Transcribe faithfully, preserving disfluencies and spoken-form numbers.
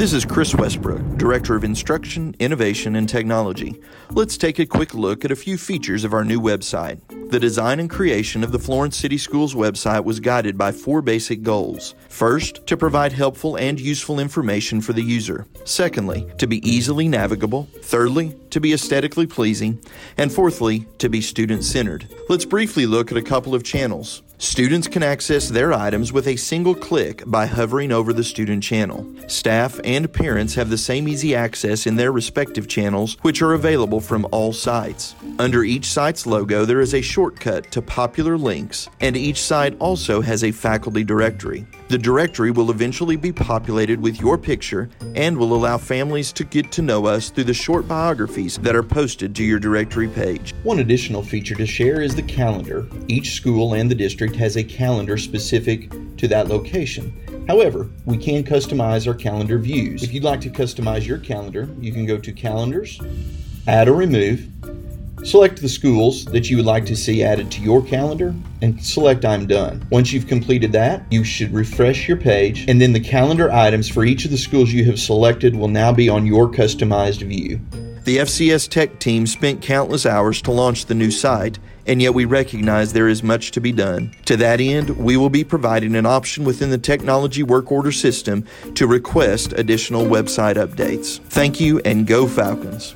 This is Chris Westbrook, Director of Instruction, Innovation, and Technology. Let's take a quick look at a few features of our new website. The design and creation of the Florence City Schools website was guided by four basic goals. First, to provide helpful and useful information for the user. Secondly, to be easily navigable. Thirdly, to be aesthetically pleasing. And fourthly, to be student-centered. Let's briefly look at a couple of channels. Students can access their items with a single click by hovering over the student channel. Staff and parents have the same easy access in their respective channels, which are available from all sites. Under each site's logo, there is a shortcut to popular links, and each site also has a faculty directory. The directory will eventually be populated with your picture and will allow families to get to know us through the short biographies that are posted to your directory page. One additional feature to share is the calendar. Each school and the district has a calendar specific to that location. However, we can customize our calendar views. If you'd like to customize your calendar, you can go to Calendars, Add or Remove, select the schools that you would like to see added to your calendar, and select I'm Done. Once you've completed that, you should refresh your page, and then the calendar items for each of the schools you have selected will now be on your customized view. The F C S Tech team spent countless hours to launch the new site, and yet we recognize there is much to be done. To that end, we will be providing an option within the technology work order system to request additional website updates. Thank you, and go Falcons!